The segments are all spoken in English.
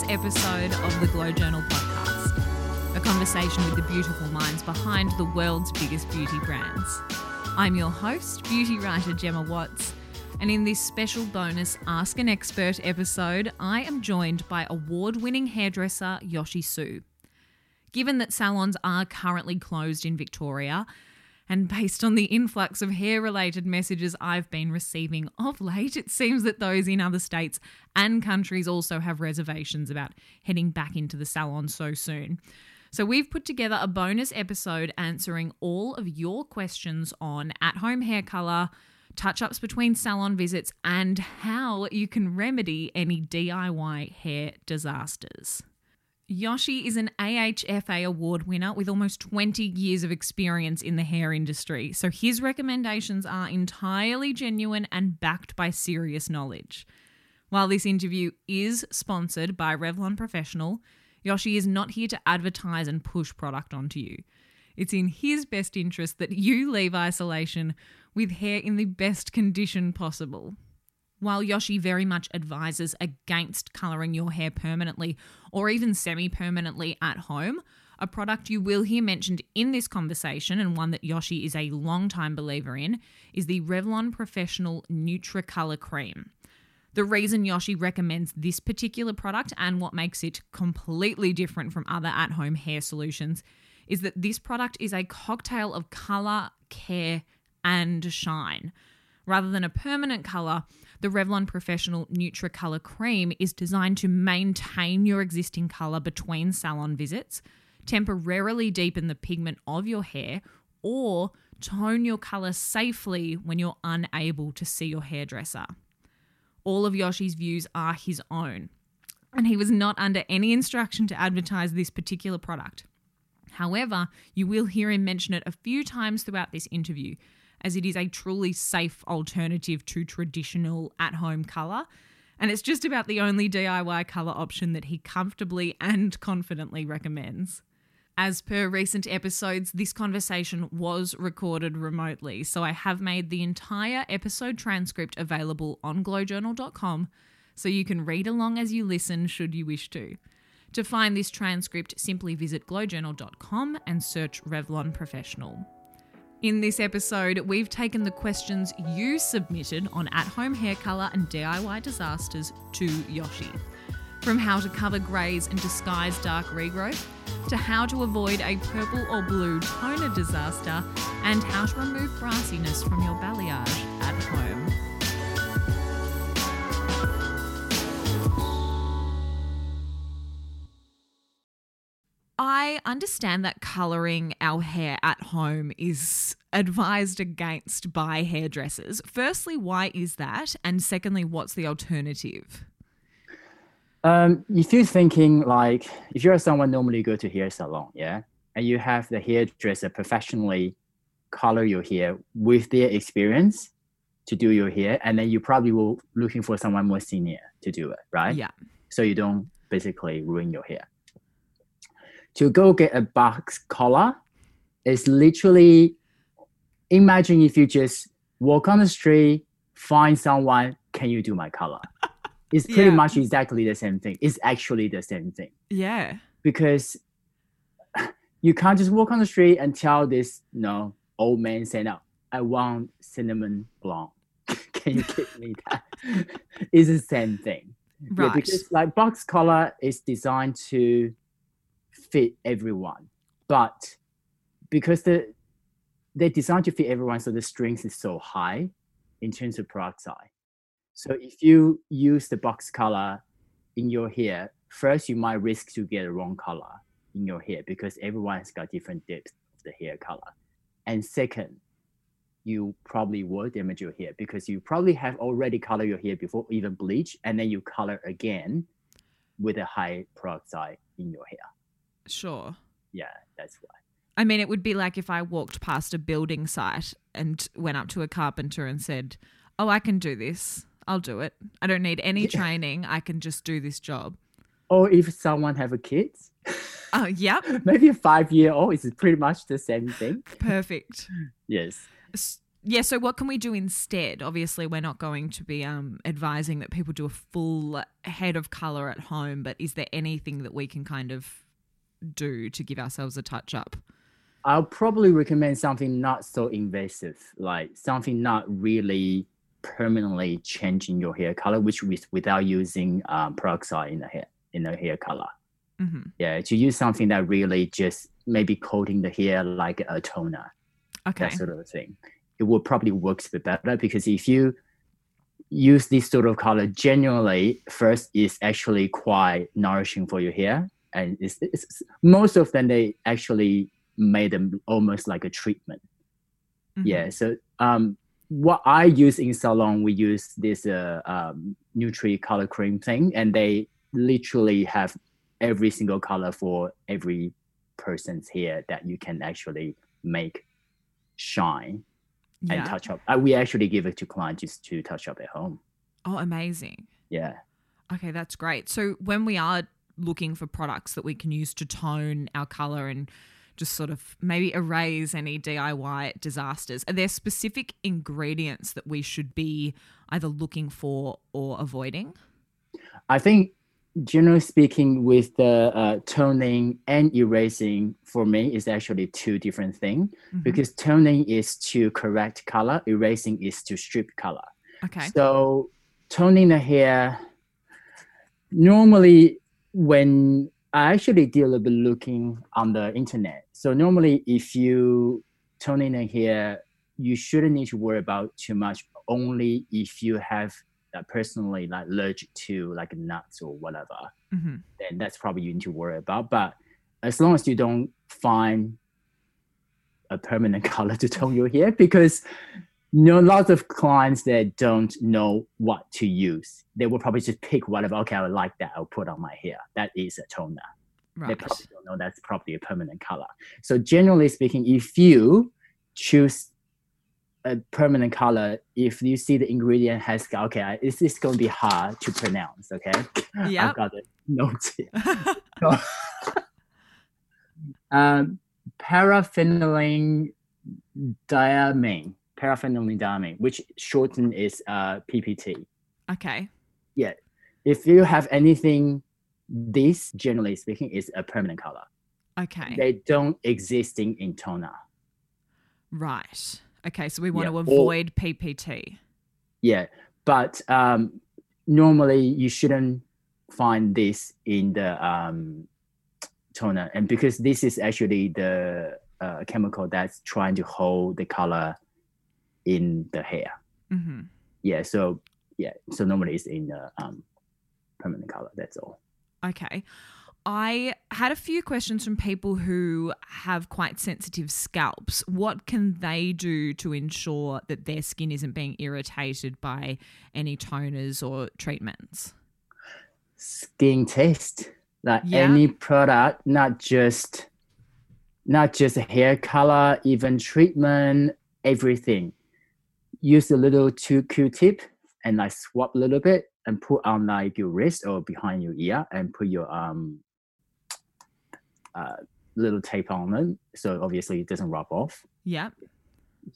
this episode of the Glow Journal podcast, a conversation with the beautiful minds behind the world's biggest beauty brands. I'm your host, beauty writer Gemma Watts, and in this special bonus Ask an Expert episode, I am joined by award-winning hairdresser Yoshi Su. Given that salons are currently closed in Victoria, and based on the influx of hair-related messages I've been receiving of late, it seems that those in other states and countries also have reservations about heading back into the salon so soon. So we've put together a bonus episode answering all of your questions on at-home hair colour, touch-ups between salon visits, and how you can remedy any DIY hair disasters. Yoshi is an AHFA award winner with almost 20 years of experience in the hair industry, so his recommendations are entirely genuine and backed by serious knowledge. While this interview is sponsored by Revlon Professional, Yoshi is not here to advertise and push product onto you. It's in his best interest that you leave isolation with hair in the best condition possible. While Yoshi very much advises against colouring your hair permanently or even semi-permanently at home, a product you will hear mentioned in this conversation, and one that Yoshi is a long-time believer in, is the Revlon Professional Nutri-Colour Cream. The reason Yoshi recommends this particular product and what makes it completely different from other at-home hair solutions is that this product is a cocktail of colour, care, and shine. Rather than a permanent colour, the Revlon Professional Nutri-Color Cream is designed to maintain your existing colour between salon visits, temporarily deepen the pigment of your hair, or tone your colour safely when you're unable to see your hairdresser. All of Yoshi's views are his own, and he was not under any instruction to advertise this particular product. However, you will hear him mention it a few times throughout this interview, as it is a truly safe alternative to traditional at-home colour, and it's just about the only DIY colour option that he comfortably and confidently recommends. As per recent episodes, this conversation was recorded remotely, so I have made the entire episode transcript available on GlowJournal.com so you can read along as you listen should you wish to. To find this transcript, simply visit GlowJournal.com and search Revlon Professional. In this episode, we've taken the questions you submitted on at-home hair colour and DIY disasters to Yoshi. From how to cover greys and disguise dark regrowth, to how to avoid a purple or blue toner disaster, and how to remove brassiness from your balayage at home. I understand that colouring our hair at home is advised against by hairdressers. Firstly, why is that? And secondly, what's the alternative? If you're thinking, like, if you're someone normally go to hair salon, yeah, and you have the hairdresser professionally colour your hair with their experience to do your hair, and then you probably will looking for someone more senior to do it, right? Yeah. So you don't basically ruin your hair. To go get a box color is literally, imagine if you just walk on the street, find someone, can you do my color? It's pretty much exactly the same thing. It's actually the same thing. Yeah. Because you can't just walk on the street and tell this, you know, old man saying, "No, I want cinnamon blonde." Can you give me that? It's the same thing. Right. Yeah, because like box color is designed to fit everyone, but because they're designed to fit everyone, so the strength is so high in terms of product size. So if you use the box color in your hair, first you might risk to get the wrong color in your hair because everyone's got different depth of the hair color. And second, you probably will damage your hair because you probably have already colored your hair before even bleach, and then you color again with a high product size in your hair. Sure. Yeah, that's why. I mean, it would be like if I walked past a building site and went up to a carpenter and said, "Oh, I can do this. I'll do it. I don't need any training. I can just do this job." Or if someone have a kid. Oh, yeah. Maybe a 5-year-old is pretty much the same thing. Perfect. Yes. Yeah, so what can we do instead? Obviously, we're not going to be advising that people do a full head of colour at home, but is there anything that we can kind of do to give ourselves a touch-up? I'll probably recommend something not so invasive, like something not really permanently changing your hair colour, which without using peroxide in the hair colour. Mm-hmm. Yeah, to use something that really just maybe coating the hair like a toner, okay, that sort of thing. It will probably work a bit better, because if you use this sort of color generally, first, it's actually quite nourishing for your hair. And it's most of them, they actually made them almost like a treatment. Mm-hmm. Yeah. So what I use in salon, we use this Nutri-Color Cream thing, and they literally have every single color for every person's hair that you can actually make shine. Yeah. And touch up. We actually give it to clients just to touch up at home. Oh, amazing. Yeah. Okay, that's great. So when we are looking for products that we can use to tone our colour and just sort of maybe erase any DIY disasters, are there specific ingredients that we should be either looking for or avoiding? I think generally speaking with the toning and erasing, for me, is actually two different things, mm-hmm, because toning is to correct color, erasing is to strip color. Okay. So toning the hair, normally when I actually did a little bit looking on the internet. So normally if you toning the hair, you shouldn't need to worry about too much, only if you have personally like allergic to like nuts or whatever, mm-hmm, then that's probably you need to worry about. But as long as you don't find a permanent color to tone your hair, because lots of clients that don't know what to use, they will probably just pick whatever. Okay, I like that, I'll put on my hair. That is a toner. Right. They probably don't know that's probably a permanent color. So generally speaking, if you choose a permanent color, if you see the ingredient has, okay, it's going to be hard to pronounce, okay? Yeah. I've got it noted. Paraphenylidiamine, which shortened is PPT. Okay. Yeah. If you have anything, this, generally speaking, is a permanent color. Okay. They don't exist in toner. Right. Okay, so we want to avoid PPT. Yeah, but normally you shouldn't find this in the toner, and because this is actually the chemical that's trying to hold the color in the hair. Mm-hmm. So normally it's in the permanent color. That's all. Okay. I had a few questions from people who have quite sensitive scalps. What can they do to ensure that their skin isn't being irritated by any toners or treatments? Skin test, any product, not just hair color, even treatment, everything. Use a little Q-tip and swab a little bit and put on your wrist or behind your ear, and put your little tape on it, so obviously it doesn't rub off. Yeah.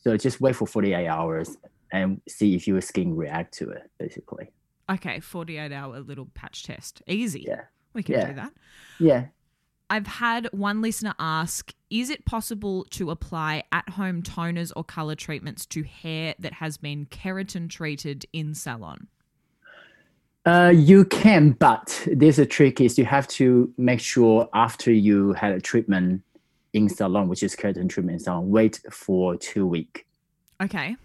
So just wait for 48 hours and see if your skin react to it, basically. Okay, 48-hour little patch test. Easy. Yeah. We can do that. Yeah. I've had one listener ask, is it possible to apply at-home toners or colour treatments to hair that has been keratin-treated in salon? You can, but there's a trick is you have to make sure after you had a treatment in salon, which is keratin treatment in salon, wait for 2 weeks. Okay.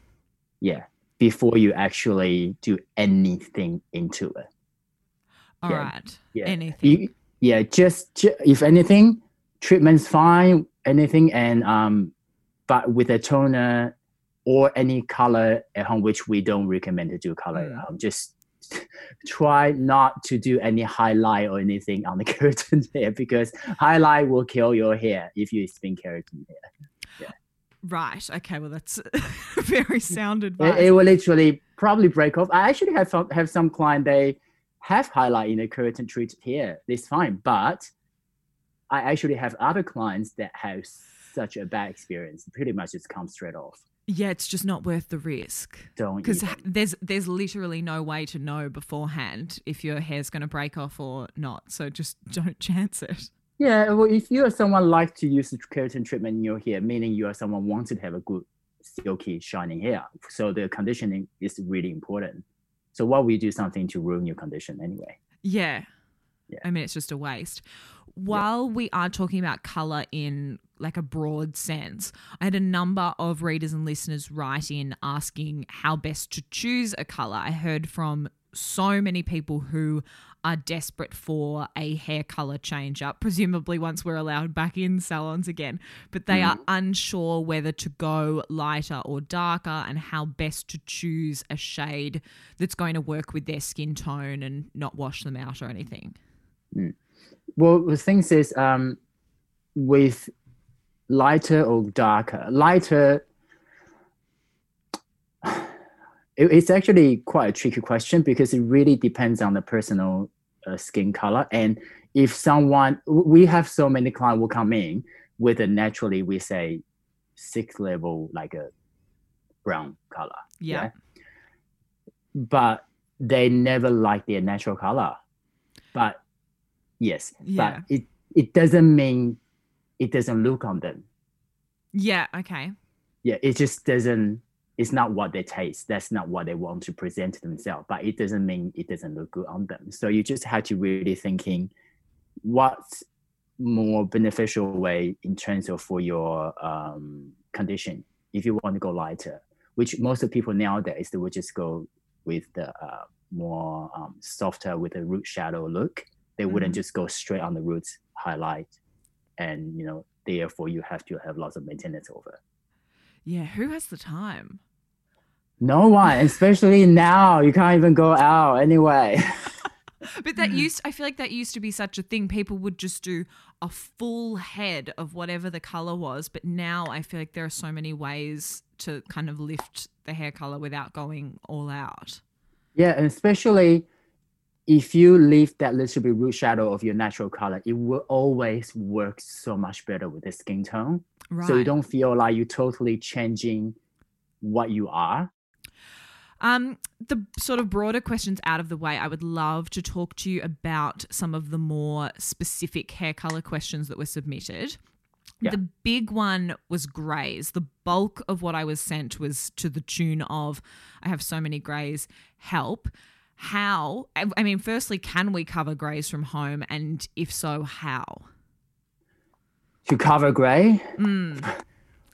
Yeah, before you actually do anything into it. All right. Yeah. Anything. If anything, treatment's fine, anything, and but with a toner or any color at home, which we don't recommend to do color at home, just try not to do any highlight or anything on the keratin hair, because highlight will kill your hair if you spin keratin hair. Yeah. Right. Okay. Well, that's very sound advice. It will literally probably break off. I actually have some client, they have highlight in the keratin treated hair. It's fine. But I actually have other clients that have such a bad experience. Pretty much just comes straight off. Yeah, it's just not worth the risk. Don't, because there's literally no way to know beforehand if your hair's going to break off or not. So just don't chance it. Yeah, well, if you are someone like to use the keratin treatment in your hair, meaning you are someone wants to have a good silky shining hair, so the conditioning is really important. So why would you do something to ruin your condition anyway? Yeah. I mean, it's just a waste. While we are talking about colour in like a broad sense, I had a number of readers and listeners write in asking how best to choose a colour. I heard from so many people who are desperate for a hair colour change up, presumably once we're allowed back in salons again, but they are unsure whether to go lighter or darker and how best to choose a shade that's going to work with their skin tone and not wash them out or anything. Mm. Well, the thing is, with lighter or darker, it's actually quite a tricky question because it really depends on the personal skin color. And if someone, we have so many clients will come in with a naturally, we say, 6th level, like a brown color. Yeah. But they never like their natural color. But yes, but it doesn't mean it doesn't look on them. Yeah. Okay. Yeah. It just doesn't. It's not what they taste. That's not what they want to present to themselves. But it doesn't mean it doesn't look good on them. So you just have to really thinking what's more beneficial way in terms of for your condition. If you want to go lighter, which most of people nowadays, they will just go with the more softer with a root shadow look. They wouldn't just go straight on the roots highlight. And, you know, therefore you have to have lots of maintenance over. Yeah, who has the time? No one, especially now. You can't even go out anyway. But I feel like that used to be such a thing. People would just do a full head of whatever the colour was. But now I feel like there are so many ways to kind of lift the hair colour without going all out. Yeah, and especially if you leave that little bit root shadow of your natural colour, it will always work so much better with the skin tone. Right. So you don't feel like you're totally changing what you are. The sort of broader questions out of the way, I would love to talk to you about some of the more specific hair color questions that were submitted. Yeah. The big one was greys. The bulk of what I was sent was to the tune of, I have so many greys, help. How? I mean, firstly, can we cover greys from home? And if so, how? To cover grey?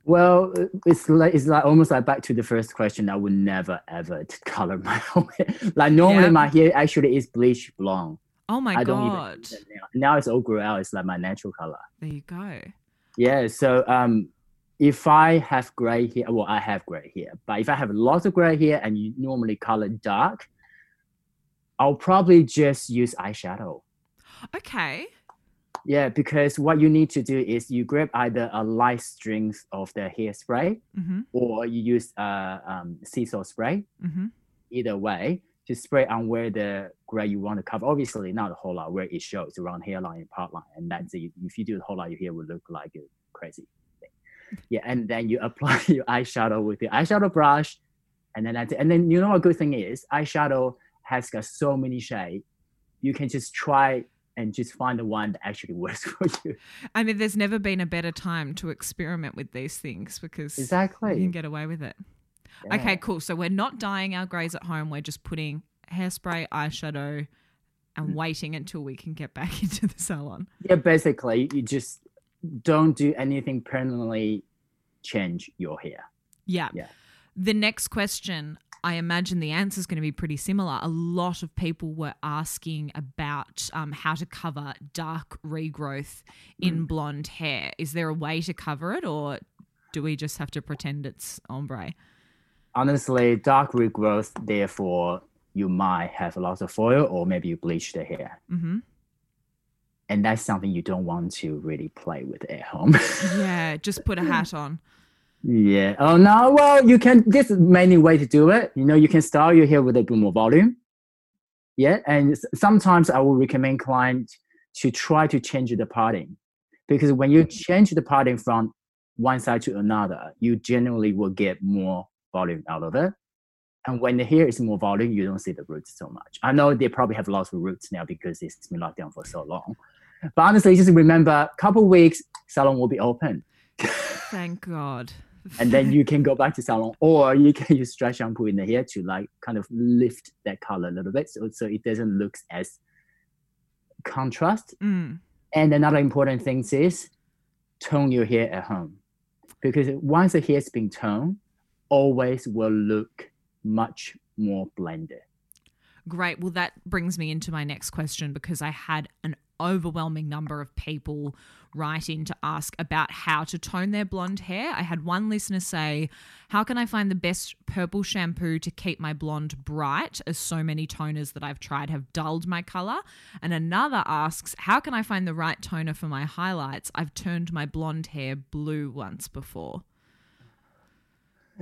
Well, it's like almost like back to the first question. I would never ever color my own hair. Like normally my hair actually is bleached blonde. Oh my God. Now it's all grew out. It's like my natural color. There you go. Yeah. So if I have grey hair, well, I have grey hair. But if I have lots of grey hair and you normally color dark, I'll probably just use eyeshadow. Okay. Yeah, because what you need to do is you grab either a light string of the hairspray or you use seesaw spray, either way, to spray on where the grey you want to cover. Obviously, not a whole lot where it shows around hairline and part line. And that's it. If you do the whole lot, your hair will look like a crazy thing. Yeah, and then you apply your eyeshadow with your eyeshadow brush. And then that's it. And then you know a good thing is eyeshadow has got so many shades. You can just try and just find the one that actually works for you. I mean, there's never been a better time to experiment with these things because you can get away with it. Yeah. Okay, cool. So we're not dyeing our greys at home. We're just putting hairspray, eyeshadow, and waiting until we can get back into the salon. Yeah, basically, you just don't do anything permanently change your hair. Yeah. The next question, I imagine the answer is going to be pretty similar. A lot of people were asking about how to cover dark regrowth in blonde hair. Is there a way to cover it or do we just have to pretend it's ombre? Honestly, dark regrowth, therefore, you might have a lot of oil or maybe you bleach the hair. And that's something you don't want to really play with at home. Yeah, just put a hat on. Yeah. Oh, no. Well, you can, this is many ways to do it. You know, you can style your hair with a bit more volume. Yeah. And sometimes I will recommend clients to try to change the parting because when you change the parting from one side to another, you generally will get more volume out of it. And when the hair is more volume, you don't see the roots so much. I know they probably have lots of roots now because it's been locked down for so long. But honestly, just remember, a couple of weeks, salon will be open. Thank God. And then you can go back to salon, or you can use dry shampoo in the hair to like kind of lift that color a little bit, so it doesn't look as contrast. Mm. And another important thing is tone your hair at home, because once the hair's been toned, always will look much more blended. Great. Well, that brings me into my next question, because I had an overwhelming number of people write in to ask about how to tone their blonde hair. I had one listener say, how can I find the best purple shampoo to keep my blonde bright, as so many toners that I've tried have dulled my colour? And another asks, how can I find the right toner for my highlights? I've turned my blonde hair blue once before.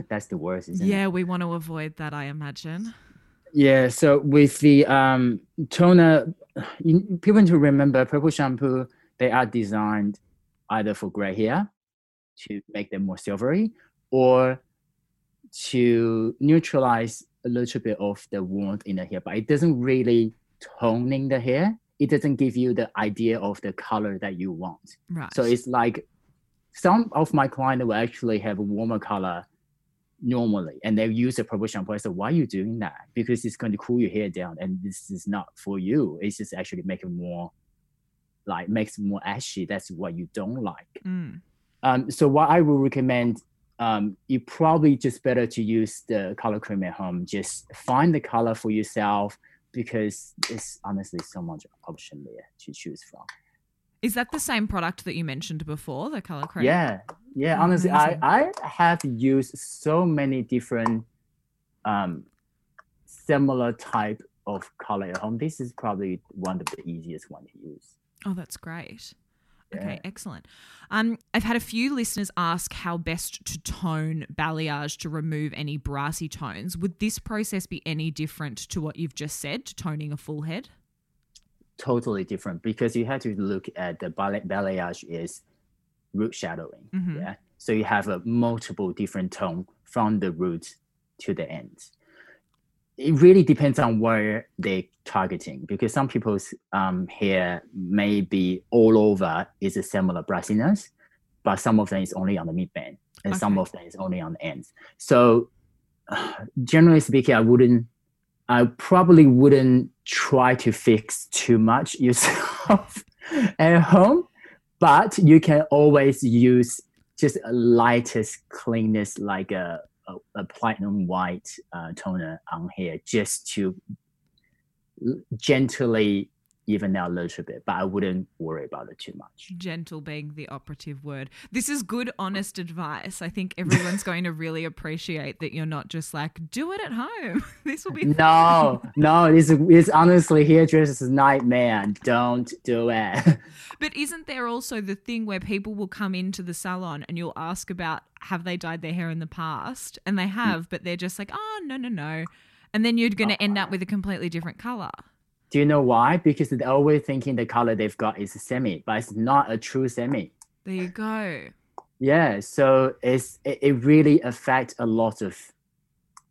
That's the worst, isn't it? Yeah, we want to avoid that, I imagine. Yeah, so with the toner, people need to remember purple shampoo, they are designed either for grey hair to make them more silvery, or to neutralize a little bit of the warmth in the hair. But it doesn't really toning the hair. It doesn't give you the idea of the color that you want. Right. So it's like some of my clients will actually have a warmer color normally, and they use a purple shampoo. I said, why are you doing that? Because it's going to cool your hair down, and this is not for you. It's just actually making more, like, makes more ashy. That's what you don't like. Mm. So what I would recommend, you probably just better to use the color cream at home. Just find the color for yourself, because it's honestly so much option there to choose from. Is that the same product that you mentioned before, the color cream? Yeah. Honestly, I have used so many different similar type of color at home. This is probably one of the easiest one to use. Oh, that's great. Yeah. Okay, excellent. I've had a few listeners ask how best to tone balayage to remove any brassy tones. Would this process be any different to what you've just said, to toning a full head? Totally different, because you have to look at the balayage is root shadowing. Mm-hmm. Yeah, so you have a multiple different tone from the root to the end. It really depends on where they're targeting, because some people's hair may be all over is a similar brassiness, but some of them is only on the midband, and some of them is only on the ends. So generally speaking, I probably wouldn't try to fix too much yourself at home, but you can always use just a lightest, cleanest, like a platinum white toner on hair, just to gently even out a little bit, but I wouldn't worry about it too much. Gentle being the operative word. This is good, honest advice. I think everyone's going to really appreciate that you're not just like, do it at home. This will be fun. No, it's honestly hairdresser's nightmare. Don't do it. But isn't there also the thing where people will come into the salon and you'll ask about, have they dyed their hair in the past? And they have, but they're just like, oh, no. And then you're going to end up with a completely different color. Do you know why? Because they're always thinking the color they've got is a semi, but it's not a true semi. There you go. Yeah, so it really affects a lot of.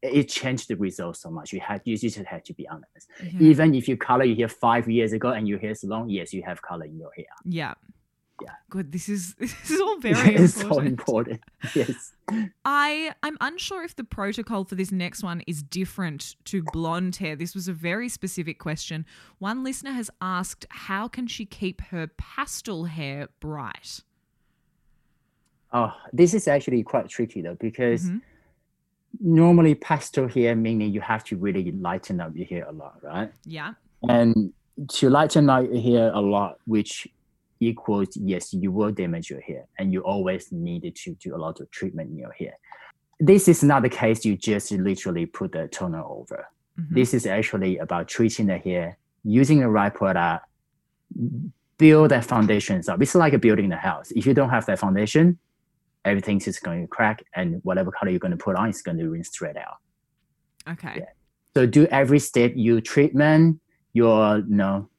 It changed the results so much. You just have to be honest. Yeah. Even if you color your hair 5 years ago and your hair is long, yes, you have color in your hair. Yeah. Good. This is all very important. It's so important. Yes. I'm unsure if the protocol for this next one is different to blonde hair. This was a very specific question. One listener has asked, how can she keep her pastel hair bright? Oh, this is actually quite tricky though, because normally pastel hair, meaning you have to really lighten up your hair a lot, right? Yeah. And to lighten up your hair a lot, which equals, yes, you will damage your hair, and you always needed to do a lot of treatment in your hair. This is not the case you just literally put the toner over. Mm-hmm. This is actually about treating the hair, using the right product, build that foundations up. It's like building a house. If you don't have that foundation, everything's just going to crack, and whatever color you're going to put on is going to rinse straight out. Okay. Yeah. So do every step, your treatment, your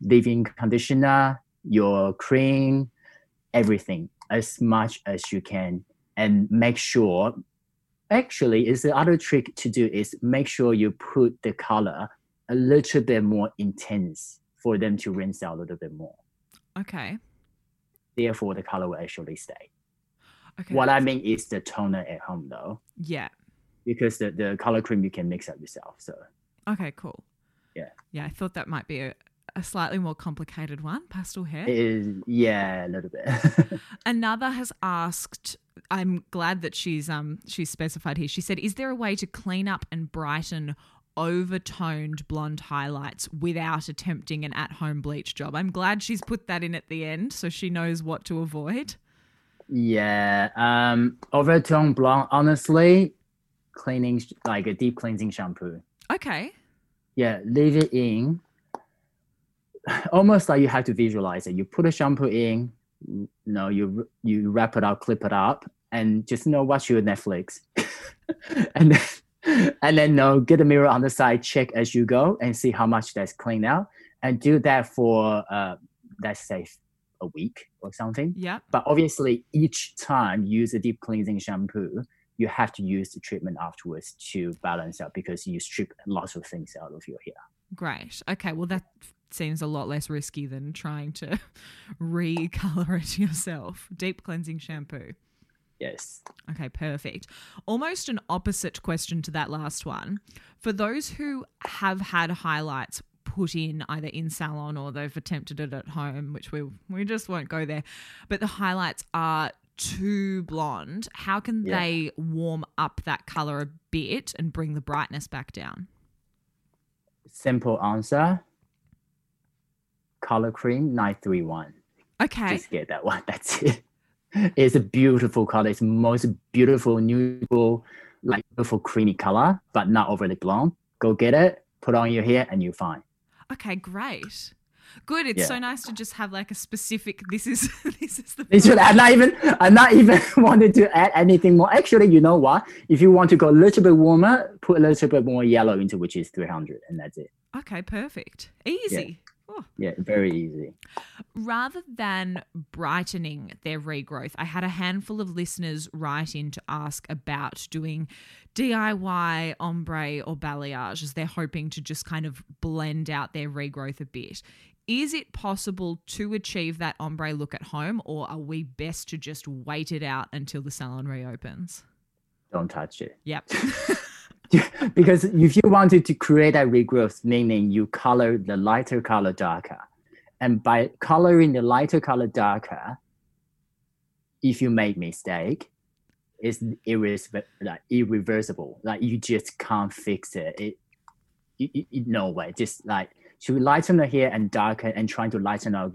leave-in conditioner, your cream, everything as much as you can, and make sure, actually is the other trick to do is make sure you put the color a little bit more intense for them to rinse out a little bit more. Okay. Therefore, the color will actually stay. Okay. What I mean is the toner at home though. Yeah. Because the color cream you can mix up yourself. So. Okay, cool. Yeah. Yeah, I thought that might be a slightly more complicated one, pastel hair. It is, yeah, a little bit. Another has asked, I'm glad that she's specified here. She said, is there a way to clean up and brighten overtoned blonde highlights without attempting an at-home bleach job? I'm glad she's put that in at the end so she knows what to avoid. Yeah. Overtone blonde, honestly, cleaning, like a deep cleansing shampoo. Okay. Yeah, leave it in. Almost like you have to visualize it. You put a shampoo in, you wrap it up, clip it up, and just watch your Netflix. and then get a mirror on the side, check as you go, and see how much that's cleaned out. And do that for, let's say, a week or something. Yeah. But obviously, each time you use a deep cleansing shampoo, you have to use the treatment afterwards to balance out because you strip lots of things out of your hair. Great. Okay, well, that seems a lot less risky than trying to recolor it yourself. Deep cleansing shampoo. Yes. Okay, perfect. Almost an opposite question to that last one. For those who have had highlights put in either in salon or they've attempted it at home, which we just won't go there, but the highlights are too blonde, how can they warm up that color a bit and bring the brightness back down? Simple answer. Color cream 931. Okay. Just get that one. That's it. It's a beautiful color. It's the most beautiful, neutral, like beautiful creamy color, but not overly blonde. Go get it, put on your hair, and you're fine. Okay, great. Good. It's so nice to just have like a specific. This is the. I'm not even wanted to add anything more. Actually, you know what? If you want to go a little bit warmer, put a little bit more yellow into, which is 300, and that's it. Okay, perfect. Easy. Yeah. Oh. Yeah, very easy. Rather than brightening their regrowth, I had a handful of listeners write in to ask about doing DIY ombre or balayage as they're hoping to just kind of blend out their regrowth a bit. Is it possible to achieve that ombre look at home, or are we best to just wait it out until the salon reopens? Don't touch it. Yep. Because if you wanted to create a regrowth, meaning you color the lighter color darker, and by coloring the lighter color darker, if you make mistake, it's irreversible. Like you just can't fix it. It no way. Just like should we lighten the hair and darken and trying to lighten up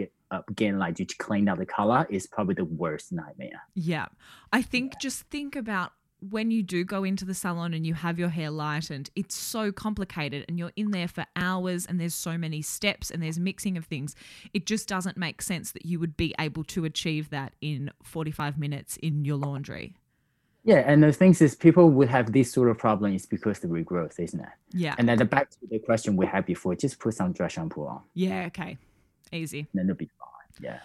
again, like to clean out the color is probably the worst nightmare. Yeah, I think just think about. When you do go into the salon and you have your hair lightened, it's so complicated and you're in there for hours and there's so many steps and there's mixing of things. It just doesn't make sense that you would be able to achieve that in 45 minutes in your laundry. Yeah, and the thing is people would have this sort of problem is because the regrowth, isn't it? Yeah. And then back to the question we had before, just put some dry shampoo on. Yeah, okay. Easy. And then it'll be fine, yeah.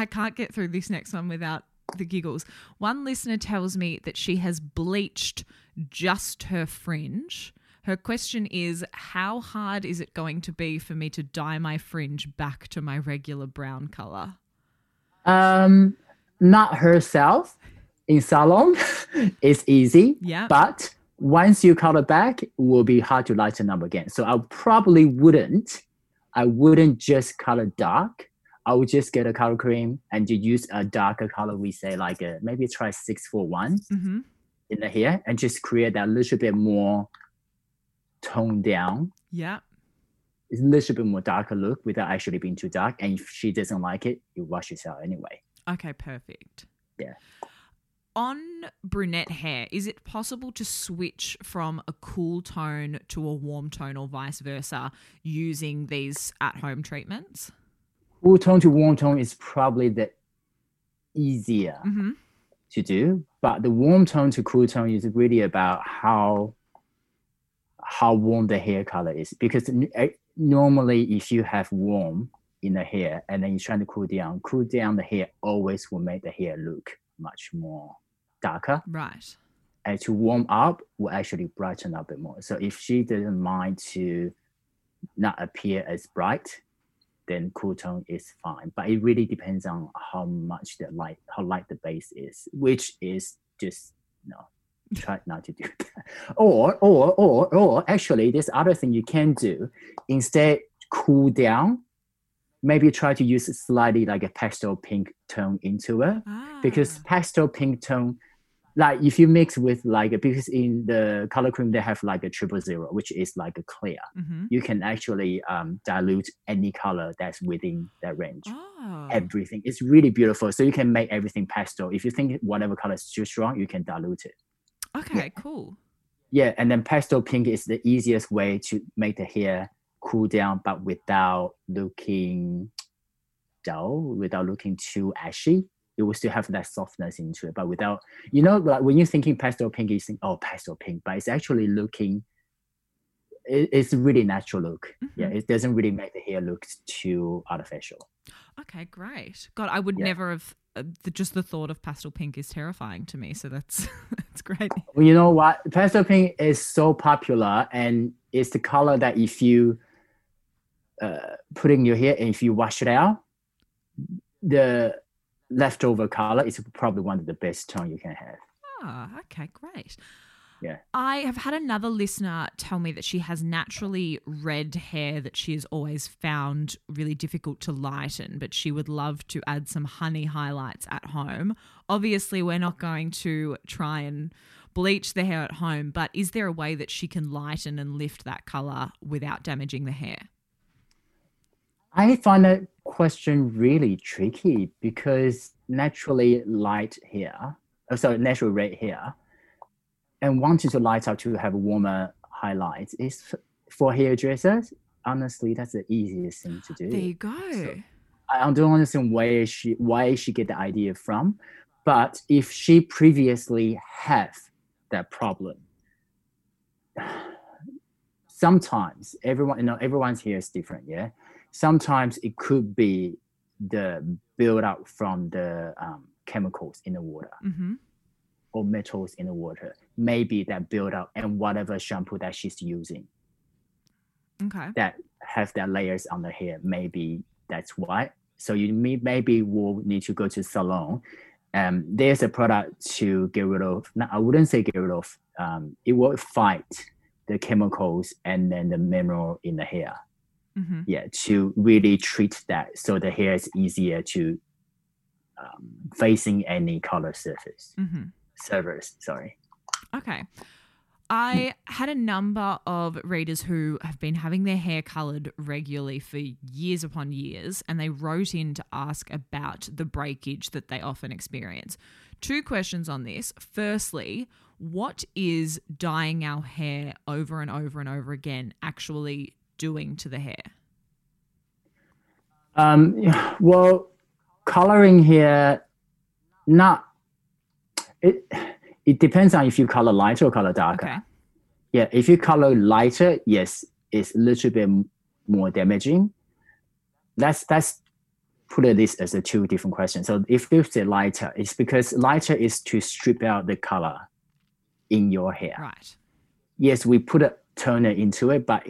I can't get through this next one without the giggles. One listener tells me that she has bleached just her fringe. Her question is, how hard is it going to be for me to dye my fringe back to my regular brown color? Not herself. In salon, it's easy. Yeah. But once you color back, it will be hard to lighten up again. So I wouldn't just color dark. I would just get a color cream and you use a darker color. We say like maybe try 641 in the hair and just create that little bit more toned down. Yeah. It's a little bit more darker look without actually being too dark. And if she doesn't like it, you wash it out anyway. Okay, perfect. Yeah. On brunette hair, is it possible to switch from a cool tone to a warm tone or vice versa using these at-home treatments? Cool tone to warm tone is probably the easier to do, but the warm tone to cool tone is really about how warm the hair color is. Because normally, if you have warm in the hair and then you're trying to cool down the hair always will make the hair look much more darker. Right. And to warm up will actually brighten up a bit more. So if she didn't mind to not appear as bright, then cool tone is fine. But it really depends on how much the light, how light the base is, which is just, you know, try not to do that. Or actually there's other thing you can do. Instead, cool down, maybe try to use slightly like a pastel pink tone into it. Ah. Because pastel pink tone, like if you mix with like, because in the color cream they have like a 000, which is like a clear. Mm-hmm. You can actually dilute any color that's within that range. Oh. Everything. It's really beautiful. So you can make everything pastel. If you think whatever color is too strong, you can dilute it. Okay, yeah. Cool. Yeah, and then pastel pink is the easiest way to make the hair cool down, but without looking dull, without looking too ashy. It will still have that softness into it, but without, you know, like when you're thinking pastel pink, you think, oh, pastel pink, but it's actually looking, it's a really natural look. Mm-hmm. Yeah, it doesn't really make the hair look too artificial. Okay, great. God, I would never have, just the thought of pastel pink is terrifying to me, so that's great. Well, you know what? Pastel pink is so popular, and it's the color that if you put in your hair and if you wash it out, the leftover color is probably one of the best tone you can have. Ah, okay, great. Yeah. I have had another listener tell me that she has naturally red hair that she has always found really difficult to lighten, but she would love to add some honey highlights at home. Obviously, we're not going to try and bleach the hair at home, but is there a way that she can lighten and lift that color without damaging the hair? I find that question really tricky because natural red hair, and wanting to light up to have warmer highlights is for hairdressers. Honestly, that's the easiest thing to do. There you go. So I don't understand why she get the idea from, but if she previously have that problem, sometimes everyone's hair is different. Yeah, sometimes it could be the build up from the chemicals in the water. Mm-hmm. Or metals in the water, maybe that build up and whatever shampoo that she's using. Okay. That have their layers on the hair. Maybe that's why. So you maybe will need to go to salon. There's a product to get rid of. No, I wouldn't say get rid of. It will fight the chemicals and then the mineral in the hair. Mm-hmm. Yeah, to really treat that so the hair is easier to facing any color surface. Mm-hmm. Servers, sorry. Okay. I had a number of readers who have been having their hair coloured regularly for years upon years, and they wrote in to ask about the breakage that they often experience. Two questions on this. Firstly, what is dyeing our hair over and over and over again actually doing to the hair? Well, colouring hair, It depends on if you color lighter or color darker. Okay. Yeah, if you color lighter, yes, it's a little bit more damaging. That's put this as a two different questions. So if you say lighter, it's because lighter is to strip out the color in your hair. Right. Yes, we put a toner into it, but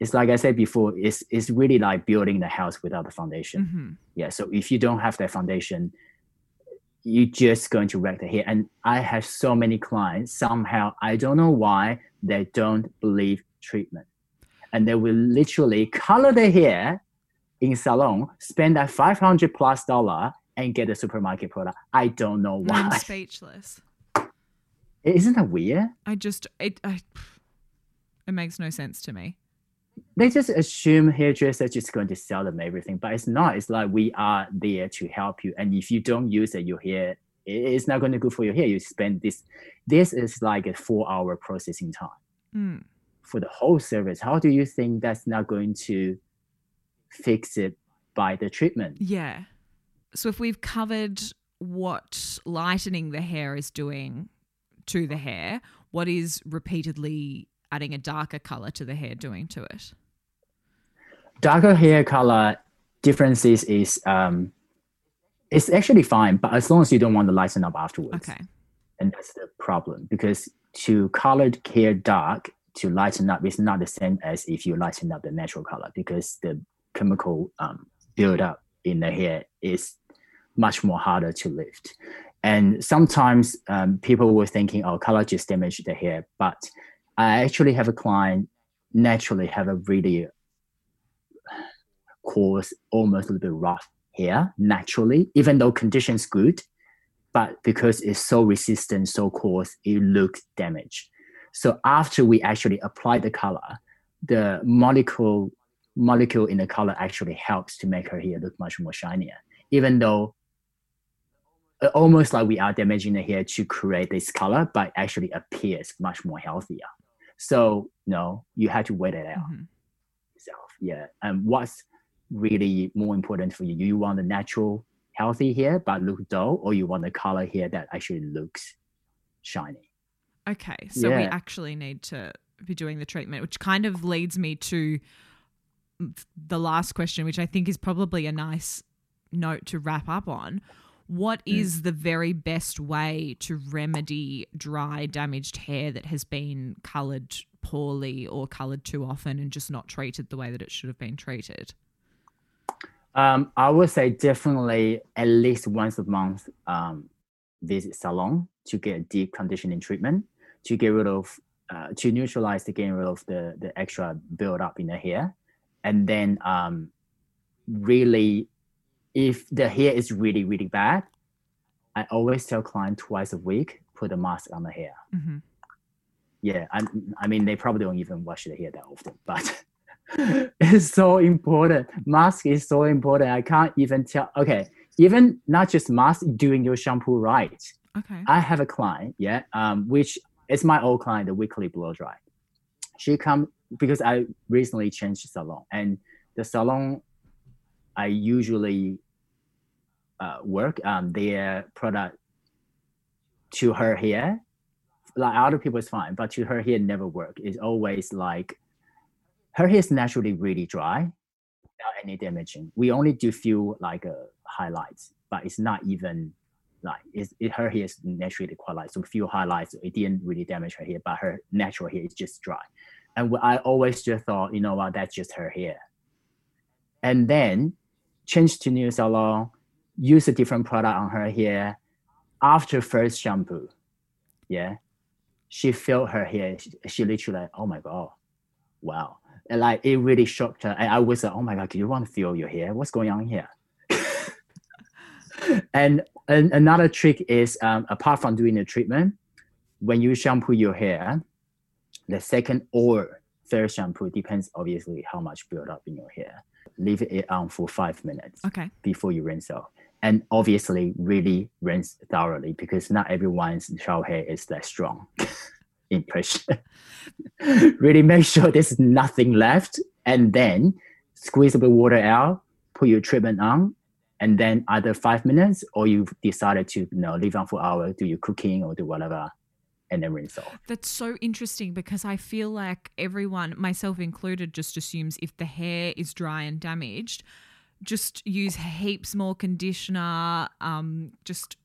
it's like I said before, it's really like building the house without the foundation. Mm-hmm. Yeah, so if you don't have that foundation, you're just going to wreck the hair. And I have so many clients, somehow, I don't know why, they don't believe treatment. And they will literally color the hair in salon, spend that $500+ and get a supermarket product. I don't know why. I'm speechless. Isn't that weird? It makes no sense to me. They just assume hairdressers are just going to sell them everything, but it's not. It's like we are there to help you. And if you don't use it, your hair, it's not going to be good for your hair. You spend this is like a 4-hour processing time for the whole service. How do you think that's not going to fix it by the treatment? Yeah. So if we've covered what lightening the hair is doing to the hair, what is repeatedly adding a darker color to the hair doing to it? Darker hair color differences is It's actually fine, but as long as you don't want to lighten up afterwards. Okay. And that's the problem, because to color hair dark to lighten up is not the same as if you lighten up the natural color, because the chemical build up in the hair is much more harder to lift. And sometimes people were thinking, oh, color just damaged the hair. But I actually have a client naturally have a really coarse, almost a little bit rough hair naturally, even though condition's good, but because it's so resistant, so coarse, it looks damaged. So after we actually apply the color, the molecule in the color actually helps to make her hair look much more shinier, even though almost like we are damaging the hair to create this color, but actually appears much more healthier. So no, you have to wait it out yourself. Yeah. And what's really more important for you? You want the natural healthy hair but look dull, or you want the color hair that actually looks shiny? Okay. So we actually need to be doing the treatment, which kind of leads me to the last question, which I think is probably a nice note to wrap up on. What is the very best way to remedy dry, damaged hair that has been coloured poorly or coloured too often and just not treated the way that it should have been treated? I would say definitely at least once a month visit salon to get a deep conditioning treatment to get rid of, to neutralize the getting rid of the extra build up in the hair. And then really, if the hair is really, really bad, I always tell clients twice a week, put a mask on the hair. Mm-hmm. Yeah, I mean, they probably don't even wash the hair that often, but it's so important. Mask is so important. I can't even tell. Okay, even not just mask, doing your shampoo right. Okay. I have a client, which is my old client, the weekly blow dry. She comes because I recently changed salon, and the salon I usually work their product to her hair. Like other people's fine, but to her hair never work. It's always like her hair is naturally really dry, without any damaging. We only do few like highlights, but it's not even like her hair is naturally quite light. So few highlights, it didn't really damage her hair, but her natural hair is just dry. And I always just thought, you know what, that's just her hair. And then change to new salon, use a different product on her hair. After first shampoo, she felt her hair. She literally like, oh my God, wow. And like, it really shocked her. And I was like, oh my God, do you want to feel your hair? What's going on here? And another trick is, apart from doing the treatment, when you shampoo your hair, the second or third shampoo, depends obviously how much build up in your hair. Leave it on for 5 minutes before you rinse off. And obviously really rinse thoroughly, because not everyone's shower hair is that strong in pressure. Really make sure there's nothing left, and then squeeze a bit of water out, put your treatment on, and then either 5 minutes or you've decided to leave on for an hour, do your cooking or do whatever. And then rinse off. That's so interesting, because I feel like everyone, myself included, just assumes if the hair is dry and damaged, just use heaps more conditioner, just,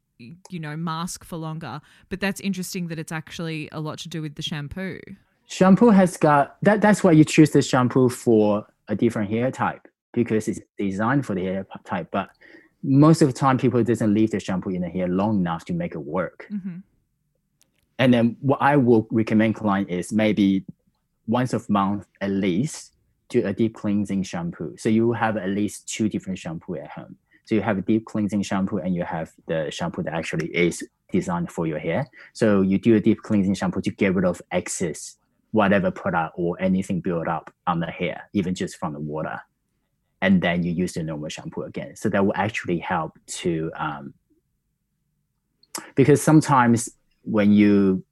mask for longer. But that's interesting that it's actually a lot to do with the shampoo. Shampoo has got, that's why you choose the shampoo for a different hair type, because it's designed for the hair type. But most of the time people doesn't leave the shampoo in the hair long enough to make it work. Mm-hmm. And then what I will recommend clients is maybe once a month at least do a deep cleansing shampoo. So you have at least two different shampoos at home. So you have a deep cleansing shampoo and you have the shampoo that actually is designed for your hair. So you do a deep cleansing shampoo to get rid of excess, whatever product or anything built up on the hair, even just from the water. And then you use the normal shampoo again. So that will actually help to, because sometimes when you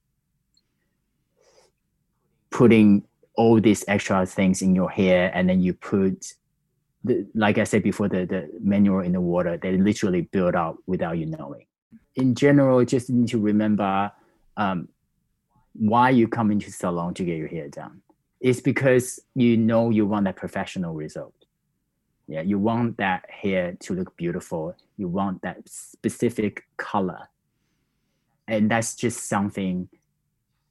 putting all these extra things in your hair and then you put, like I said before, the mineral in the water, they literally build up without you knowing. In general, just need to remember why you come into salon to get your hair done. It's because you want that professional result. Yeah, you want that hair to look beautiful. You want that specific color. And that's just something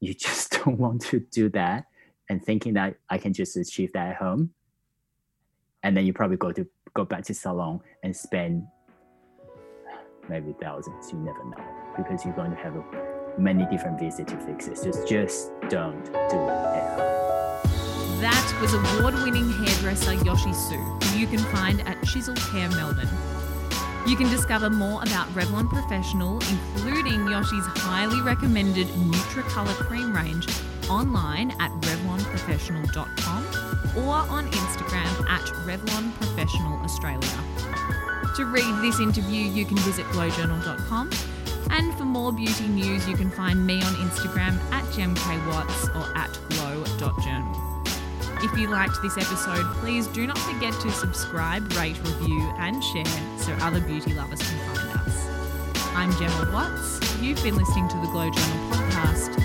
you just don't want to do that. And thinking that I can just achieve that at home. And then you probably go back to salon and spend maybe thousands, you never know, because you're going to have many different visits to fix it. So just don't do it. That was award-winning hairdresser Yoshi Su, who you can find at Chiseled Hair Melbourne. You can discover more about Revlon Professional, including Yoshi's highly recommended Nutri-Color Cream range, online at RevlonProfessional.com or on Instagram at Revlon Professional Australia. To read this interview, you can visit GlowJournal.com. And for more beauty news, you can find me on Instagram at GemKWatts or at glow.journal. If you liked this episode, please do not forget to subscribe, rate, review and share so other beauty lovers can find us. I'm Gemma Watts. You've been listening to the Glow Journal podcast.